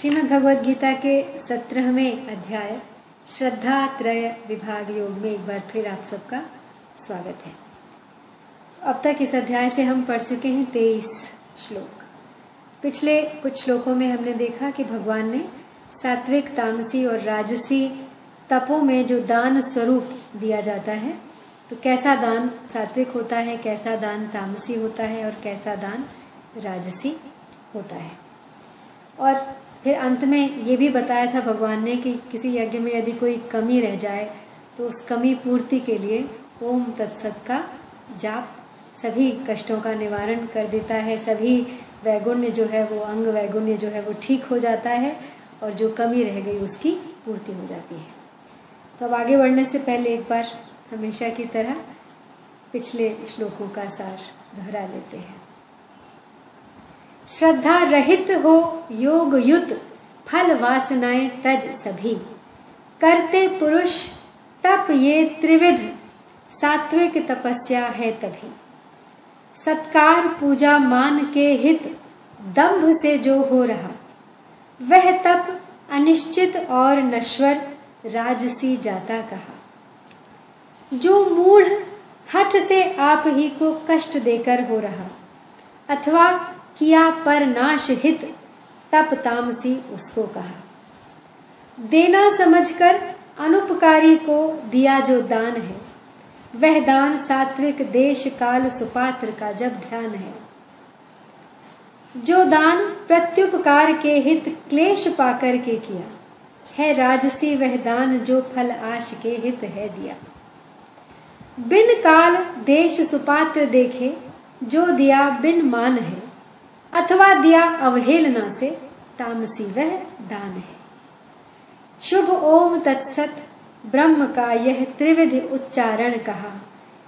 श्रीमद भगवद गीता के 17वें अध्याय श्रद्धा त्रय विभाग योग में एक बार फिर आप सबका स्वागत है। अब तक इस अध्याय से हम पढ़ चुके हैं 23 श्लोक। पिछले कुछ श्लोकों में हमने देखा कि भगवान ने सात्विक, तामसी और राजसी तपों में जो दान स्वरूप दिया जाता है, तो कैसा दान सात्विक होता है, कैसा दान तामसी होता है और कैसा दान राजसी होता है। और फिर अंत में ये भी बताया था भगवान ने कि किसी यज्ञ में यदि कोई कमी रह जाए तो उस कमी पूर्ति के लिए ओम तत्सत का जाप सभी कष्टों का निवारण कर देता है। सभी वैगुण्य जो है वो, अंग वैगुण्य जो है वो ठीक हो जाता है और जो कमी रह गई उसकी पूर्ति हो जाती है। तो अब आगे बढ़ने से पहले एक बार हमेशा की तरह पिछले श्लोकों का सार दोहरा लेते हैं। श्रद्धा रहित हो योग युत, फल वासनाएं तज सभी, करते पुरुष तप ये त्रिविध, सात्विक तपस्या है तभी। सत्कार पूजा मान के हित, दंभ से जो हो रहा, वह तप अनिश्चित और नश्वर, राजसी जाता कहा। जो मूढ़ हठ से आप ही को कष्ट देकर हो रहा, अथवा किया पर नाश हित, तप तामसी उसको कहा। देना समझकर अनुपकारी को दिया जो दान है, वह दान सात्विक देश काल सुपात्र का जब ध्यान है। जो दान प्रत्युपकार के हित क्लेश पाकर के किया है, राजसी वह दान जो फल आश के हित है दिया। बिन काल देश सुपात्र देखे, जो दिया बिन मान है, अथवा दिया अवहेलना से, तामसी वह दान है। शुभ ओम तत्सत ब्रह्म का यह त्रिविध उच्चारण कहा,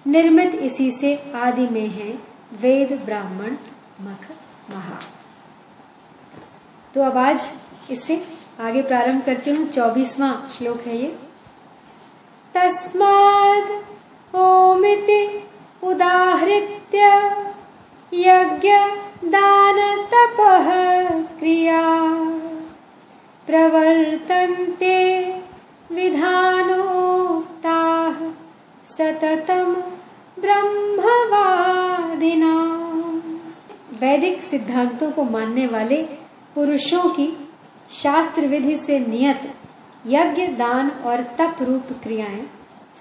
निर्मित इसी से आदि में है वेद ब्राह्मण मख महा। तो अब आज इससे आगे प्रारंभ करते हूं। 24वां श्लोक है ये। तस्माद ओमिति उदाहृत्य यज्ञ दान तपः क्रिया, प्रवर्तन्ते विधानोक्ताः सततम ब्रह्मवादिनां। वैदिक सिद्धांतों को मानने वाले पुरुषों की शास्त्र विधि से नियत यज्ञ, दान और तप रूप क्रियाएं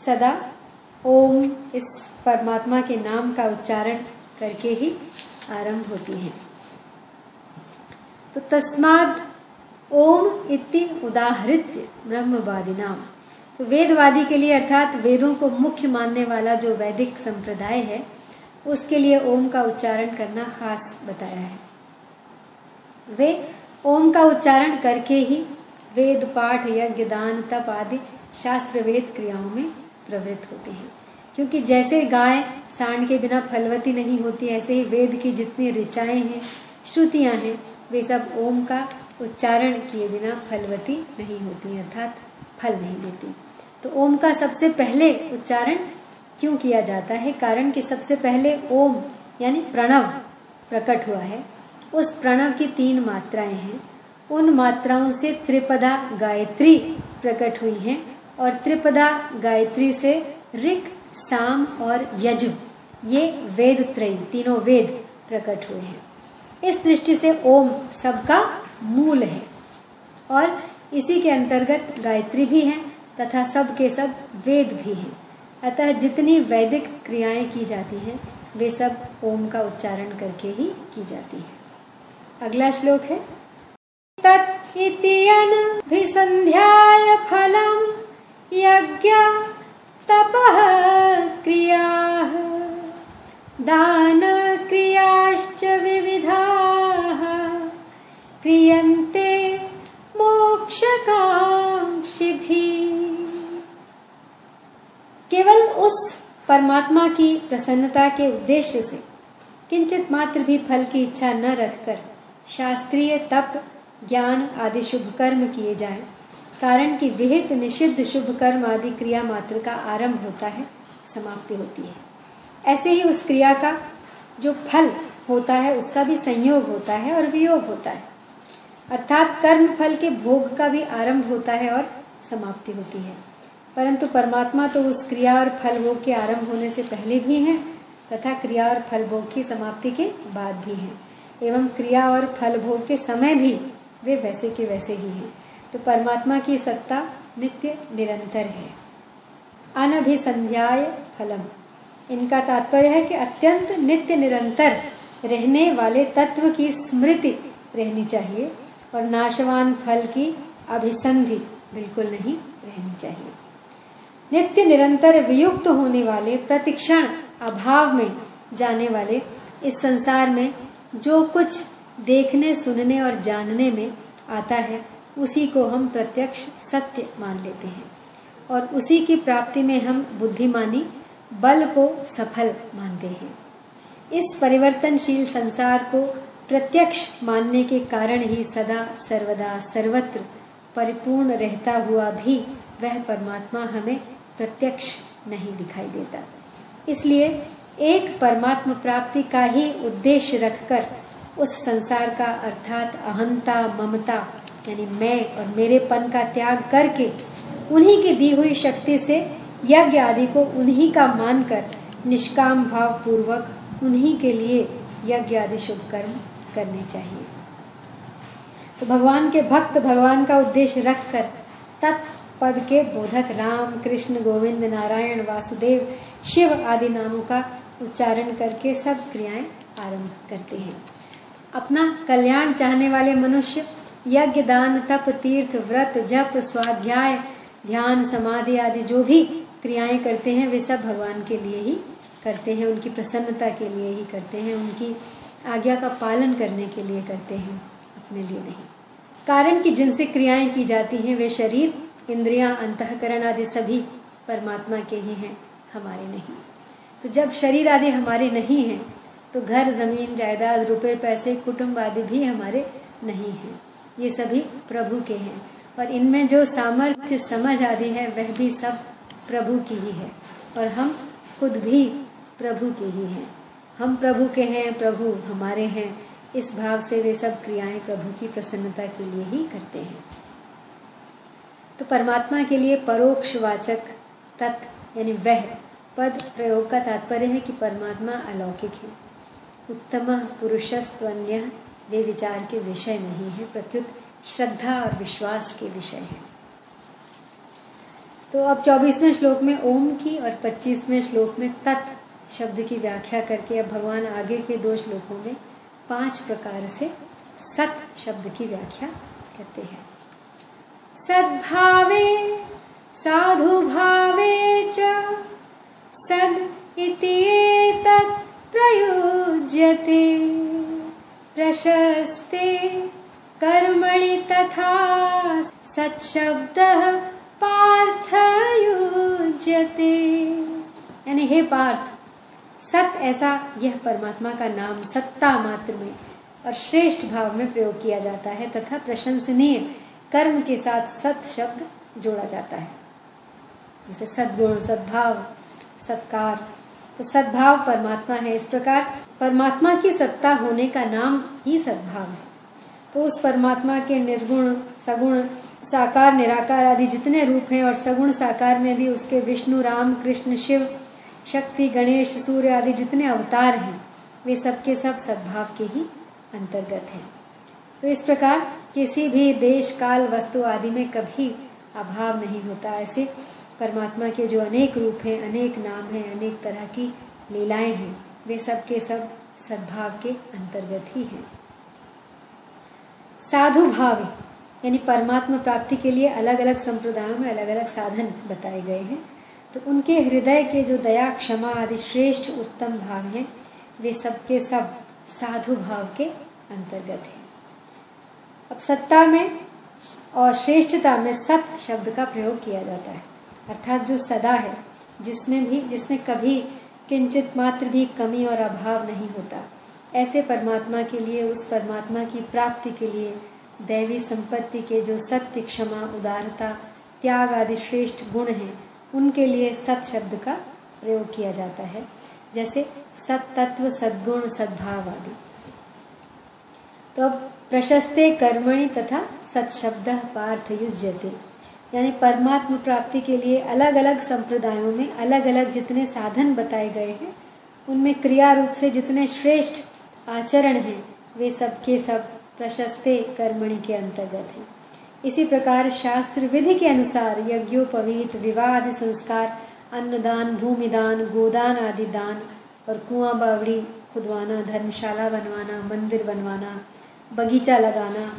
सदा ओम इस परमात्मा के नाम का उच्चारण करके ही आरंभ होती हैं। तो तस्माद ओम इति उदाहृत्य ब्रह्मवादी नाम। तो वेदवादी के लिए, अर्थात वेदों को मुख्य मानने वाला जो वैदिक संप्रदाय है, उसके लिए ओम का उच्चारण करना खास बताया है। वे ओम का उच्चारण करके ही वेद पाठ, यज्ञ, दान, तप आदि शास्त्र वेद क्रियाओं में प्रवृत्त होते हैं। क्योंकि जैसे गाय सांड के बिना फलवती नहीं होती, ऐसे ही वेद की जितनी ऋचाएं हैं, श्रुतियां हैं, वे सब ओम का उच्चारण किए बिना फलवती नहीं होती, अर्थात फल नहीं देती। तो ओम का सबसे पहले उच्चारण क्यों किया जाता है? कारण कि सबसे पहले ओम यानी प्रणव प्रकट हुआ है। उस प्रणव की 3 मात्राएं हैं। उन मात्राओं से त्रिपदा गायत्री प्रकट हुई हैं और त्रिपदा गायत्री से ऋक्, साम और यजु, ये वेद त्रयी, तीनों वेद प्रकट हुए हैं। इस दृष्टि से ओम सबका मूल है और इसी के अंतर्गत गायत्री भी है तथा सब के सब वेद भी हैं। अतः जितनी वैदिक क्रियाएं की जाती हैं, वे सब ओम का उच्चारण करके ही की जाती हैं। अगला श्लोक है। तत् इत्यन भिसंध्याय फलम यज्ञ तपः क्रिया, दान क्रियाश्च विविधाः, क्रियन्ते मोक्षकांक्षिभिः। केवल उस परमात्मा की प्रसन्नता के उद्देश्य से किंचित मात्र भी फल की इच्छा न रखकर शास्त्रीय तप, ज्ञान आदि शुभ कर्म किए जाएं। कारण कि विहित निषिद्ध शुभ कर्म आदि क्रिया मात्र का आरंभ होता है, समाप्ति होती है। ऐसे ही उस क्रिया का जो फल होता है, उसका भी संयोग होता है और वियोग होता है। अर्थात कर्म फल के भोग का भी आरंभ होता है और समाप्ति होती है, परंतु परमात्मा तो उस क्रिया और फल भोग के आरंभ होने से पहले भी हैं तथा क्रिया और फल भोग की समाप्ति के बाद भी हैं, एवं क्रिया और फल भोग के समय भी वे वैसे के वैसे ही हैं। तो परमात्मा की सत्ता नित्य निरंतर है। अनभिसंध्याय फलम, इनका तात्पर्य है कि अत्यंत नित्य निरंतर रहने वाले तत्व की स्मृति रहनी चाहिए और नाशवान फल की अभिसंधि बिल्कुल नहीं रहनी चाहिए। नित्य निरंतर वियुक्त होने वाले, प्रतिक्षण अभाव में जाने वाले इस संसार में जो कुछ देखने सुनने और जानने में आता है उसी को हम प्रत्यक्ष सत्य मान लेते हैं और उसी की प्राप्ति में हम बुद्धिमानी बल को सफल मानते हैं। इस परिवर्तनशील संसार को प्रत्यक्ष मानने के कारण ही सदा सर्वदा सर्वत्र परिपूर्ण रहता हुआ भी वह परमात्मा हमें प्रत्यक्ष नहीं दिखाई देता। इसलिए एक परमात्मा प्राप्ति का ही उद्देश्य रखकर उस संसार का अर्थात अहंता ममता यानी मैं और मेरेपन का त्याग करके उन्हीं की दी हुई शक्ति से यज्ञ आदि को उन्हीं का मानकर निष्काम भाव पूर्वक उन्हीं के लिए यज्ञ आदि शुभ कर्म करने चाहिए। तो भगवान के भक्त भगवान का उद्देश्य रखकर तत्पद के बोधक राम, कृष्ण, गोविंद, नारायण, वासुदेव, शिव आदि नामों का उच्चारण करके सब क्रियाएं आरंभ करते हैं। अपना कल्याण चाहने वाले मनुष्य यज्ञ, दान, तप, तीर्थ, व्रत, जप, स्वाध्याय, ध्यान, समाधि आदि जो भी क्रियाएं करते हैं वे सब भगवान के लिए ही करते हैं, उनकी प्रसन्नता के लिए ही करते हैं, उनकी आज्ञा का पालन करने के लिए करते हैं, अपने लिए नहीं। कारण कि जिनसे क्रियाएं की जाती हैं वे शरीर, इंद्रियां, अंतःकरण आदि सभी परमात्मा के ही हैं, हमारे नहीं। तो जब शरीर आदि हमारे नहीं हैं तो घर, जमीन, जायदाद, रुपए, पैसे, कुटुंब आदि भी हमारे नहीं हैं, ये सभी प्रभु के हैं और इनमें जो सामर्थ्य, समझ आदि है वह भी सब प्रभु की ही है और हम खुद भी प्रभु के ही हैं। हम प्रभु के हैं, प्रभु हमारे हैं, इस भाव से वे सब क्रियाएं प्रभु की प्रसन्नता के लिए ही करते हैं। तो परमात्मा के लिए परोक्षवाचक तत् यानी वह पद प्रयोग का तात्पर्य है कि परमात्मा अलौकिक है, उत्तम पुरुषस्त्वन्य वे विचार के विषय नहीं है, प्रत्युत श्रद्धा और विश्वास के विषय है। तो अब 24वें श्लोक में ओम की और 25वें श्लोक में तत् शब्द की व्याख्या करके अब भगवान आगे के दो श्लोकों में 5 प्रकार से सत शब्द की व्याख्या करते हैं। सद्भावे साधु भावे च सद इत्येतत् प्रयुज्यते प्रशस्ते कर्मणि तथा सत्शब्दः पार्थ युज्यते। यानी हे पार्थ, सत ऐसा यह परमात्मा का नाम सत्ता मात्र में और श्रेष्ठ भाव में प्रयोग किया जाता है तथा प्रशंसनीय कर्म के साथ सत शब्द जोड़ा जाता है, जैसे सद्गुण, सद्भाव, सत्कार। तो सद्भाव परमात्मा है। इस प्रकार परमात्मा की सत्ता होने का नाम ही सद्भाव है। तो उस परमात्मा के निर्गुण, सगुण, साकार, निराकार आदि जितने रूप हैं और सगुण साकार में भी उसके विष्णु, राम, कृष्ण, शिव, शक्ति, गणेश, सूर्य आदि जितने अवतार हैं वे सबके सब सद्भाव के ही अंतर्गत हैं। तो इस प्रकार किसी भी देश, काल, वस्तु आदि में कभी अभाव नहीं होता। ऐसे परमात्मा के जो अनेक रूप हैं, अनेक नाम हैं, अनेक तरह की लीलाएं हैं, वे सब के सब सद्भाव के अंतर्गत ही हैं। साधु भाव यानी परमात्मा प्राप्ति के लिए अलग अलग संप्रदायों में अलग अलग साधन बताए गए हैं। तो उनके हृदय के जो दया, क्षमा आदि श्रेष्ठ उत्तम भाव हैं वे सब के सब साधु भाव के अंतर्गत हैं। अब सत्ता में और श्रेष्ठता में सत शब्द का प्रयोग किया जाता है, अर्थात जो सदा है, जिसमें कभी किंचित मात्र भी कमी और अभाव नहीं होता, ऐसे परमात्मा के लिए, उस परमात्मा की प्राप्ति के लिए दैवी संपत्ति के जो सत्य, क्षमा, उदारता, त्याग आदि श्रेष्ठ गुण हैं उनके लिए सत शब्द का प्रयोग किया जाता है, जैसे सत तत्व, सद्गुण, सद्भाव आदि। तो प्रशस्ते कर्मणि तथा सत्शब्दः पार्थ युज्यते, यानी परमात्म प्राप्ति के लिए अलग अलग संप्रदायों में अलग अलग जितने साधन बताए गए हैं उनमें क्रिया रूप से जितने श्रेष्ठ आचरण हैं वे सब के सब प्रशस्ते कर्मणि के अंतर्गत हैं। इसी प्रकार शास्त्र विधि के अनुसार यज्ञोपवीत, विवाह संस्कार, अन्नदान, भूमिदान, गोदान आदि दान और कुआं बावड़ी खुदवाना, धर्मशाला बनवाना, मंदिर बनवाना, बगीचा लगाना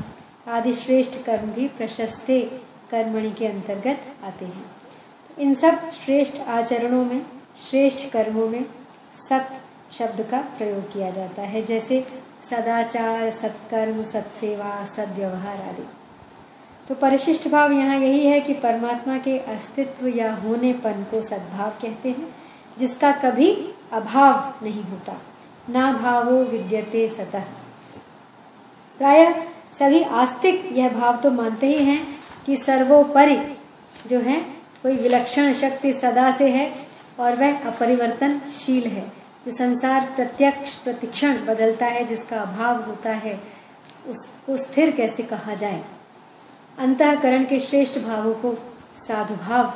आदि श्रेष्ठ कर्म भी प्रशस्ते कर्मणि के अंतर्गत आते हैं। तो इन सब श्रेष्ठ आचरणों में, श्रेष्ठ कर्मों में सत शब्द का प्रयोग किया जाता है, जैसे सदाचार, सत्कर्म, सत्सेवा, सद्व्यवहार आदि। तो परिशिष्ट भाव यहाँ यही है कि परमात्मा के अस्तित्व या होनेपन को सद्भाव कहते हैं, जिसका कभी अभाव नहीं होता। ना भावो विद्यते सतः। प्राय सभी आस्तिक यह भाव तो मानते ही हैं कि सर्वोपरि जो है कोई विलक्षण शक्ति सदा से है और वह अपरिवर्तनशील है, जो संसार प्रत्यक्ष प्रतिक्षण बदलता है, जिसका अभाव होता है, उसको स्थिर कैसे कहा जाए। अंतःकरण के श्रेष्ठ भावों को साधुभाव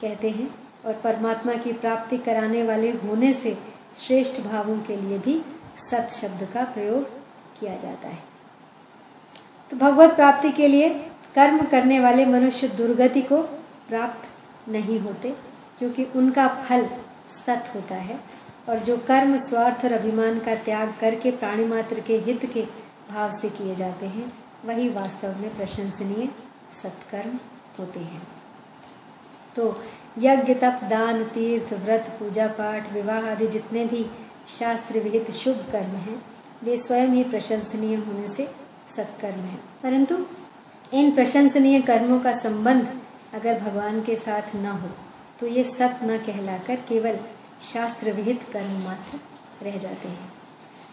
कहते हैं और परमात्मा की प्राप्ति कराने वाले होने से श्रेष्ठ भावों के लिए भी सत शब्द का प्रयोग किया जाता है। तो भगवत प्राप्ति के लिए कर्म करने वाले मनुष्य दुर्गति को प्राप्त नहीं होते, क्योंकि उनका फल सत होता है। और जो कर्म स्वार्थ और अभिमान का त्याग करके प्राणी मात्र के हित के भाव से किए जाते हैं वही वास्तव में प्रशंसनीय सत्कर्म होते हैं। तो यज्ञ, तप, दान, तीर्थ, व्रत, पूजा पाठ, विवाह आदि जितने भी शास्त्र विहित शुभ कर्म हैं वे स्वयं ही प्रशंसनीय होने से सत्कर्म हैं। परंतु इन प्रशंसनीय कर्मों का संबंध अगर भगवान के साथ न हो तो ये सत न कहलाकर केवल शास्त्र विहित कर्म मात्र रह जाते हैं।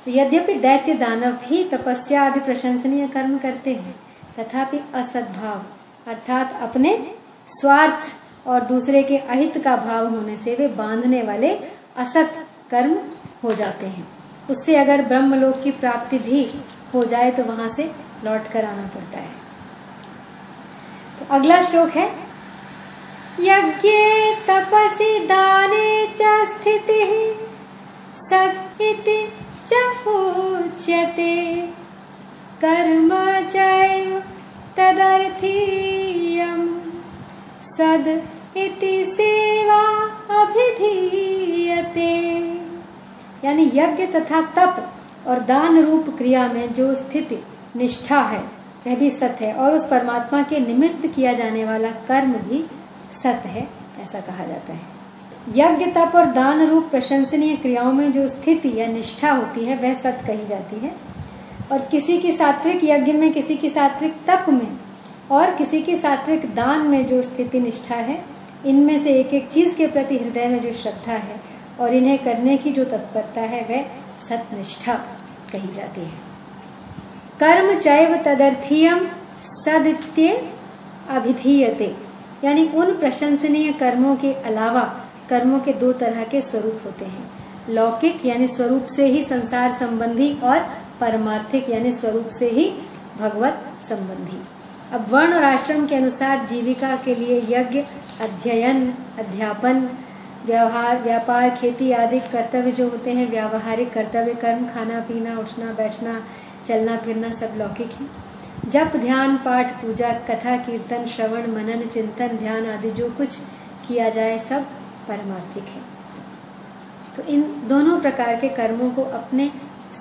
तो यद्यपि दैत्य दानव भी तपस्या आदि प्रशंसनीय कर्म करते हैं, तथापि असद्भाव अर्थात अपने स्वार्थ और दूसरे के अहित का भाव होने से वे बांधने वाले असत कर्म हो जाते हैं। उससे अगर ब्रह्मलोक की प्राप्ति भी हो जाए तो वहां से लौट कर आना पड़ता है। तो अगला श्लोक है, यज्ञे तपसि दाने च स्थितिः सत् इति च उच्यते, कर्म चैव तदर्थीयं सद् इति सेवा अभिधीयते। यानी यज्ञ तथा तप और दान रूप क्रिया में जो स्थिति निष्ठा है वह भी सत है, और उस परमात्मा के निमित्त किया जाने वाला कर्म भी सत है ऐसा कहा जाता है। यज्ञ, तप और दान रूप प्रशंसनीय क्रियाओं में जो स्थिति या निष्ठा होती है वह सत कही जाती है। और किसी की सात्विक यज्ञ में, किसी की सात्विक तप में और किसी की सात्विक दान में जो स्थिति निष्ठा है, इनमें से एक एक चीज के प्रति हृदय में जो श्रद्धा है और इन्हें करने की जो तत्परता है वह सतनिष्ठा कही जाती है। कर्म चैव तदर्थीयम सदित्य अभिधीयते, यानी उन प्रशंसनीय कर्मों के अलावा कर्मों के दो तरह के स्वरूप होते हैं, लौकिक यानी स्वरूप से ही संसार संबंधी और परमार्थिक यानी स्वरूप से ही भगवत संबंधी। अब वर्ण और आश्रम के अनुसार जीविका के लिए यज्ञ, अध्ययन, अध्यापन, व्यवहार, व्यापार, खेती आदि कर्तव्य जो होते हैं, व्यावहारिक कर्तव्य कर्म, खाना पीना, उठना बैठना, चलना फिरना सब लौकिक है। जप, ध्यान, पाठ, पूजा, कथा, कीर्तन, श्रवण, मनन, चिंतन, ध्यान आदि जो कुछ किया जाए सब परमार्थिक है। तो इन दोनों प्रकार के कर्मों को अपने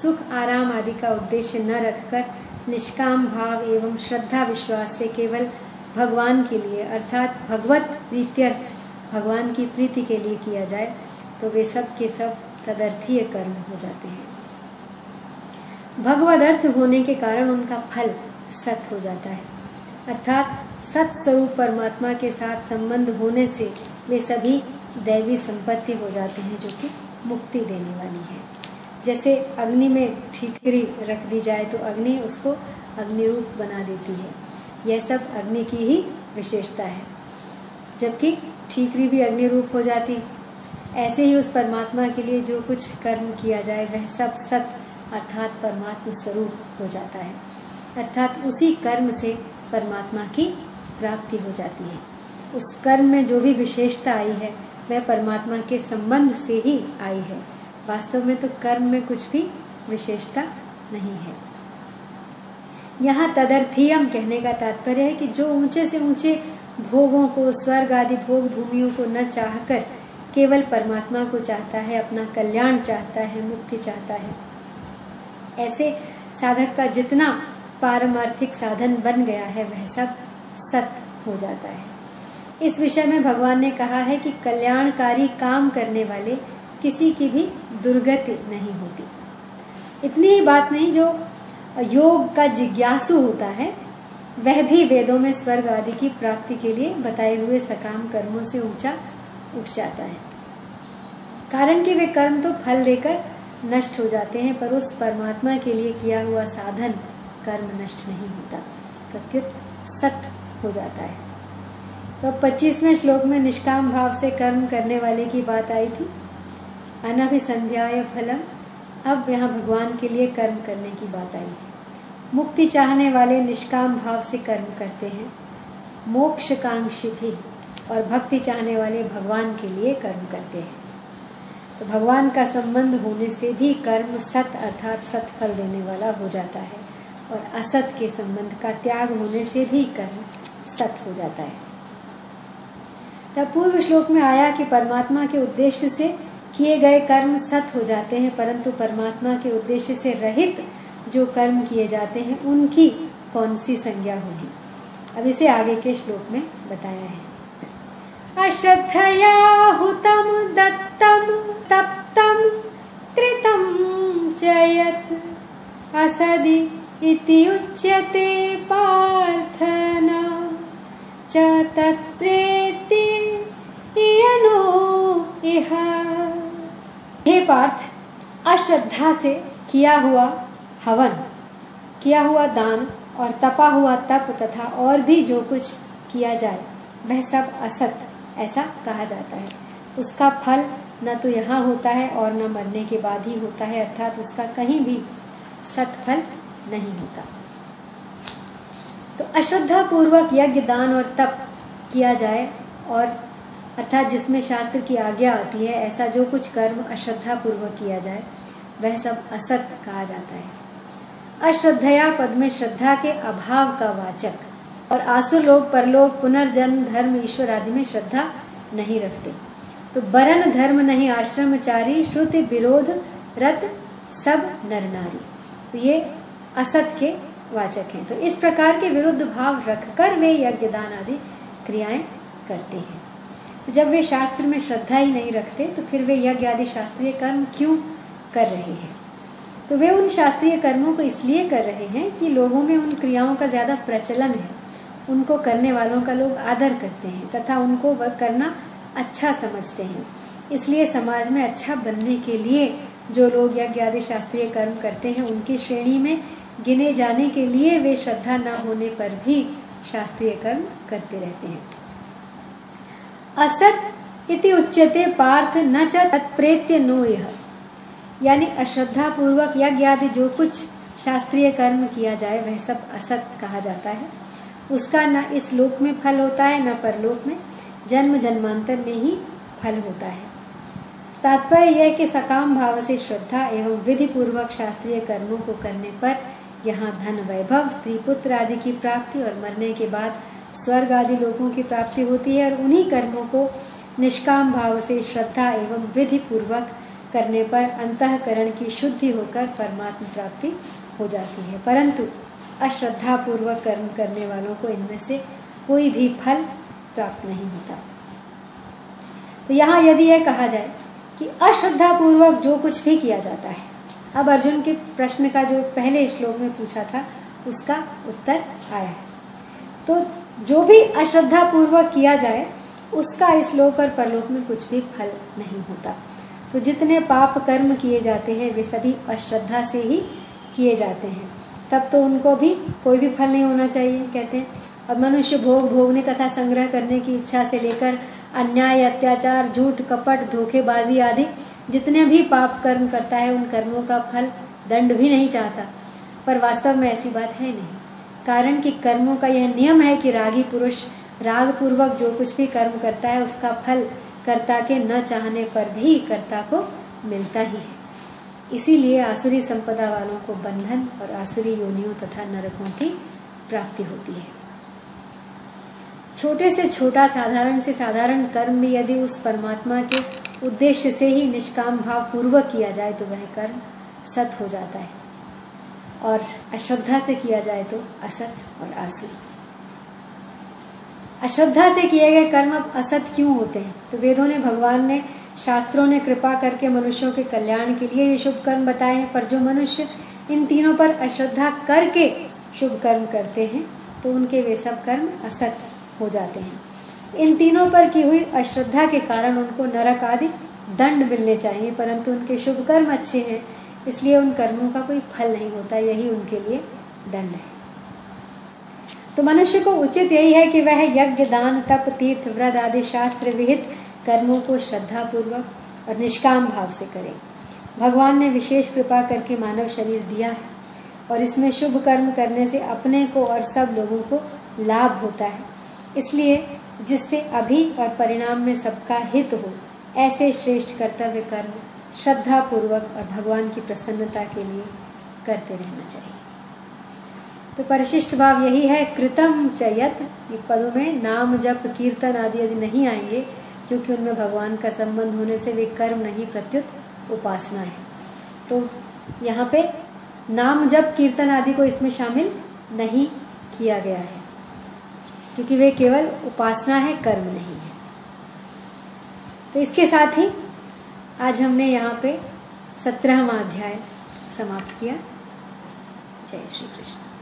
सुख, आराम आदि का उद्देश्य न रखकर निष्काम भाव एवं श्रद्धा विश्वास से केवल भगवान के लिए अर्थात भगवत प्रीत्यर्थ, भगवान की प्रीति के लिए किया जाए तो वे सब के सब तदर्थीय कर्म हो जाते हैं। भगवदर्थ होने के कारण उनका फल सत हो जाता है, अर्थात सत स्वरूप परमात्मा के साथ संबंध होने से वे सभी दैवी संपत्ति हो जाते हैं जो कि मुक्ति देने वाली है। जैसे अग्नि में ठीकरी रख दी जाए तो अग्नि उसको अग्निरूप बना देती है, यह सब अग्नि की ही विशेषता है, जबकि ठीकरी भी अग्निरूप हो जाती। ऐसे ही उस परमात्मा के लिए जो कुछ कर्म किया जाए वह सब सत अर्थात परमात्मा स्वरूप हो जाता है, अर्थात उसी कर्म से परमात्मा की प्राप्ति हो जाती है। उस कर्म में जो भी विशेषता आई है वह परमात्मा के संबंध से ही आई है। वास्तव में तो कर्म में कुछ भी विशेषता नहीं है। यहां तदर्थीयम कहने का तात्पर्य है कि जो ऊंचे से ऊंचे भोगों को, स्वर्ग आदि भोग भूमियों को न चाहकर केवल परमात्मा को चाहता है, अपना कल्याण चाहता है, मुक्ति चाहता है, ऐसे साधक का जितना पारमार्थिक साधन बन गया है वह सब सत्य हो जाता है। इस विषय में भगवान ने कहा है कि कल्याणकारी काम करने वाले किसी की भी दुर्गति नहीं होती। इतनी ही बात नहीं, जो योग का जिज्ञासु होता है वह भी वेदों में स्वर्ग आदि की प्राप्ति के लिए बताए हुए सकाम कर्मों से ऊंचा उठ जाता है, कारण कि वे कर्म तो फल देकर नष्ट हो जाते हैं, पर उस परमात्मा के लिए किया हुआ साधन कर्म नष्ट नहीं होता, प्रत्युत सत्य हो जाता है। तो 25वें श्लोक में निष्काम भाव से कर्म करने वाले की बात आई थी, अनभिसंध्याय फलम। अब यहां भगवान के लिए कर्म करने की बात आई है। मुक्ति चाहने वाले निष्काम भाव से कर्म करते हैं, मोक्षकांक्षी भी, और भक्ति चाहने वाले भगवान के लिए कर्म करते हैं। तो भगवान का संबंध होने से भी कर्म सत अर्थात सत्फल देने वाला हो जाता है, और असत के संबंध का त्याग होने से भी कर्म सत हो जाता है। तब पूर्व श्लोक में आया कि परमात्मा के उद्देश्य से किए गए कर्म सत हो जाते हैं, परंतु परमात्मा के उद्देश्य से रहित जो कर्म किए जाते हैं उनकी कौन सी संज्ञा होगी। अब इसे आगे के श्लोक में बताया है। अश्रद्धया हुतम दत्तम तप्तम कृतम चयत असदि इति उच्यते पार्थना च तत्प्रेति यनो इह। हे पार्थ, अश्रद्धा से किया हुआ हवन, किया हुआ दान और तपा हुआ तप तथा और भी जो कुछ किया जाए वह सब असत ऐसा कहा जाता है। उसका फल न तो यहाँ होता है और न मरने के बाद ही होता है, अर्थात उसका कहीं भी सत्फल नहीं होता। तो अश्रद्धा पूर्वक यज्ञ, दान और तप किया जाए, और अर्थात जिसमें शास्त्र की आज्ञा आती है ऐसा जो कुछ कर्म अश्रद्धा पूर्वक किया जाए वह सब असत कहा जाता है। अश्रद्धया पद में श्रद्धा के अभाव का वाचक, और आसुर लोग परलोक, पुनर्जन्म, धर्म, ईश्वर आदि में श्रद्धा नहीं रखते। तो बरन धर्म नहीं आश्रमचारी, श्रुति विरोध रत सब नर नारी, तो ये असत के वाचक हैं। तो इस प्रकार के विरुद्ध भाव रखकर वे यज्ञ, दान आदि क्रियाएं करते हैं। तो जब वे शास्त्र में श्रद्धा ही नहीं रखते तो फिर वे यज्ञ आदि शास्त्रीय कर्म क्यों कर रहे हैं? तो वे उन शास्त्रीय कर्मों को इसलिए कर रहे हैं कि लोगों में उन क्रियाओं का ज्यादा प्रचलन है, उनको करने वालों का लोग आदर करते हैं तथा उनको वह करना अच्छा समझते हैं। इसलिए समाज में अच्छा बनने के लिए जो लोग यज्ञ आदि शास्त्रीय कर्म करते हैं उनकी श्रेणी में गिने जाने के लिए वे श्रद्धा न होने पर भी शास्त्रीय कर्म करते रहते हैं। असत इति उच्यते पार्थ न च तत्प्रेत्य नो यह, यानी अश्रद्धा पूर्वक यज्ञ आदि जो कुछ शास्त्रीय कर्म किया जाए वह सब असत कहा जाता है। उसका न इस लोक में फल होता है न परलोक में, जन्म जन्मांतर में ही फल होता है। तात्पर्य यह कि सकाम भाव से श्रद्धा एवं विधि पूर्वक शास्त्रीय कर्मों को करने पर यहाँ धन, वैभव, स्त्री, पुत्र आदि की प्राप्ति और मरने के बाद स्वर्ग आदि लोगों की प्राप्ति होती है, और उन्हीं कर्मों को निष्काम भाव से श्रद्धा एवं विधि पूर्वक करने पर अंतःकरण की शुद्धि होकर परमात्म प्राप्ति हो जाती है। परंतु अश्रद्धा पूर्वक कर्म करने वालों को इनमें से कोई भी फल प्राप्त नहीं होता। तो यहां यदि यह कहा जाए कि अश्रद्धा पूर्वक जो कुछ भी किया जाता है, अब अर्जुन के प्रश्न का जो पहले श्लोक में पूछा था उसका उत्तर आया है। तो जो भी अश्रद्धा पूर्वक किया जाए उसका इस लोक और परलोक में कुछ भी फल नहीं होता। तो जितने पाप कर्म किए जाते हैं वे सभी अश्रद्धा से ही किए जाते हैं, तब तो उनको भी कोई भी फल नहीं होना चाहिए कहते हैं। और मनुष्य भोग भोगने तथा संग्रह करने की इच्छा से लेकर अन्याय, अत्याचार, झूठ, कपट, धोखेबाजी आदि जितने भी पाप कर्म करता है उन कर्मों का फल दंड भी नहीं चाहता, पर वास्तव में ऐसी बात है नहीं। कारण कि कर्मों का यह नियम है कि रागी पुरुष राग पूर्वक जो कुछ भी कर्म करता है उसका फल कर्ता के न चाहने पर भी कर्ता को मिलता ही है। इसीलिए आसुरी संपदा वालों को बंधन और आसुरी योनियों तथा नरकों की प्राप्ति होती है। छोटे से छोटा साधारण से साधारण कर्म भी यदि उस परमात्मा के उद्देश्य से ही निष्काम भाव पूर्वक किया जाए तो वह कर्म सत हो जाता है, और अश्रद्धा से किया जाए तो असत और आसुरी। अश्रद्धा से किए गए कर्म अब असत क्यों होते हैं? तो वेदों ने, भगवान ने, शास्त्रों ने कृपा करके मनुष्यों के कल्याण के लिए ये शुभ कर्म बताए हैं, पर जो मनुष्य इन तीनों पर अश्रद्धा करके शुभ कर्म करते हैं तो उनके वे सब कर्म असत हो जाते हैं। इन तीनों पर की हुई अश्रद्धा के कारण उनको नरक आदि दंड मिलने चाहिए, परंतु उनके शुभ कर्म अच्छे हैं इसलिए उन कर्मों का कोई फल नहीं होता, यही उनके लिए दंड है। तो मनुष्य को उचित यही है कि वह यज्ञ, दान, तप, तीर्थ, व्रत आदि शास्त्र विहित कर्मों को श्रद्धापूर्वक और निष्काम भाव से करें। भगवान ने विशेष कृपा करके मानव शरीर दिया है और इसमें शुभ कर्म करने से अपने को और सब लोगों को लाभ होता है, इसलिए जिससे अभी और परिणाम में सबका हित हो, ऐसे श्रेष्ठ कर्तव्य कर्म श्रद्धापूर्वक और भगवान की प्रसन्नता के लिए करते रहना चाहिए। तो परिशिष्ट भाव यही है, कृतम चयत। ये पदों में नाम, जप, कीर्तन आदि आदि नहीं आएंगे क्योंकि उनमें भगवान का संबंध होने से वे कर्म नहीं प्रत्युत उपासना है। तो यहाँ पे नाम, जप, कीर्तन आदि को इसमें शामिल नहीं किया गया है क्योंकि वे केवल उपासना है, कर्म नहीं है। तो इसके साथ ही आज हमने यहाँ पे 17वां अध्याय समाप्त किया। जय श्री कृष्ण।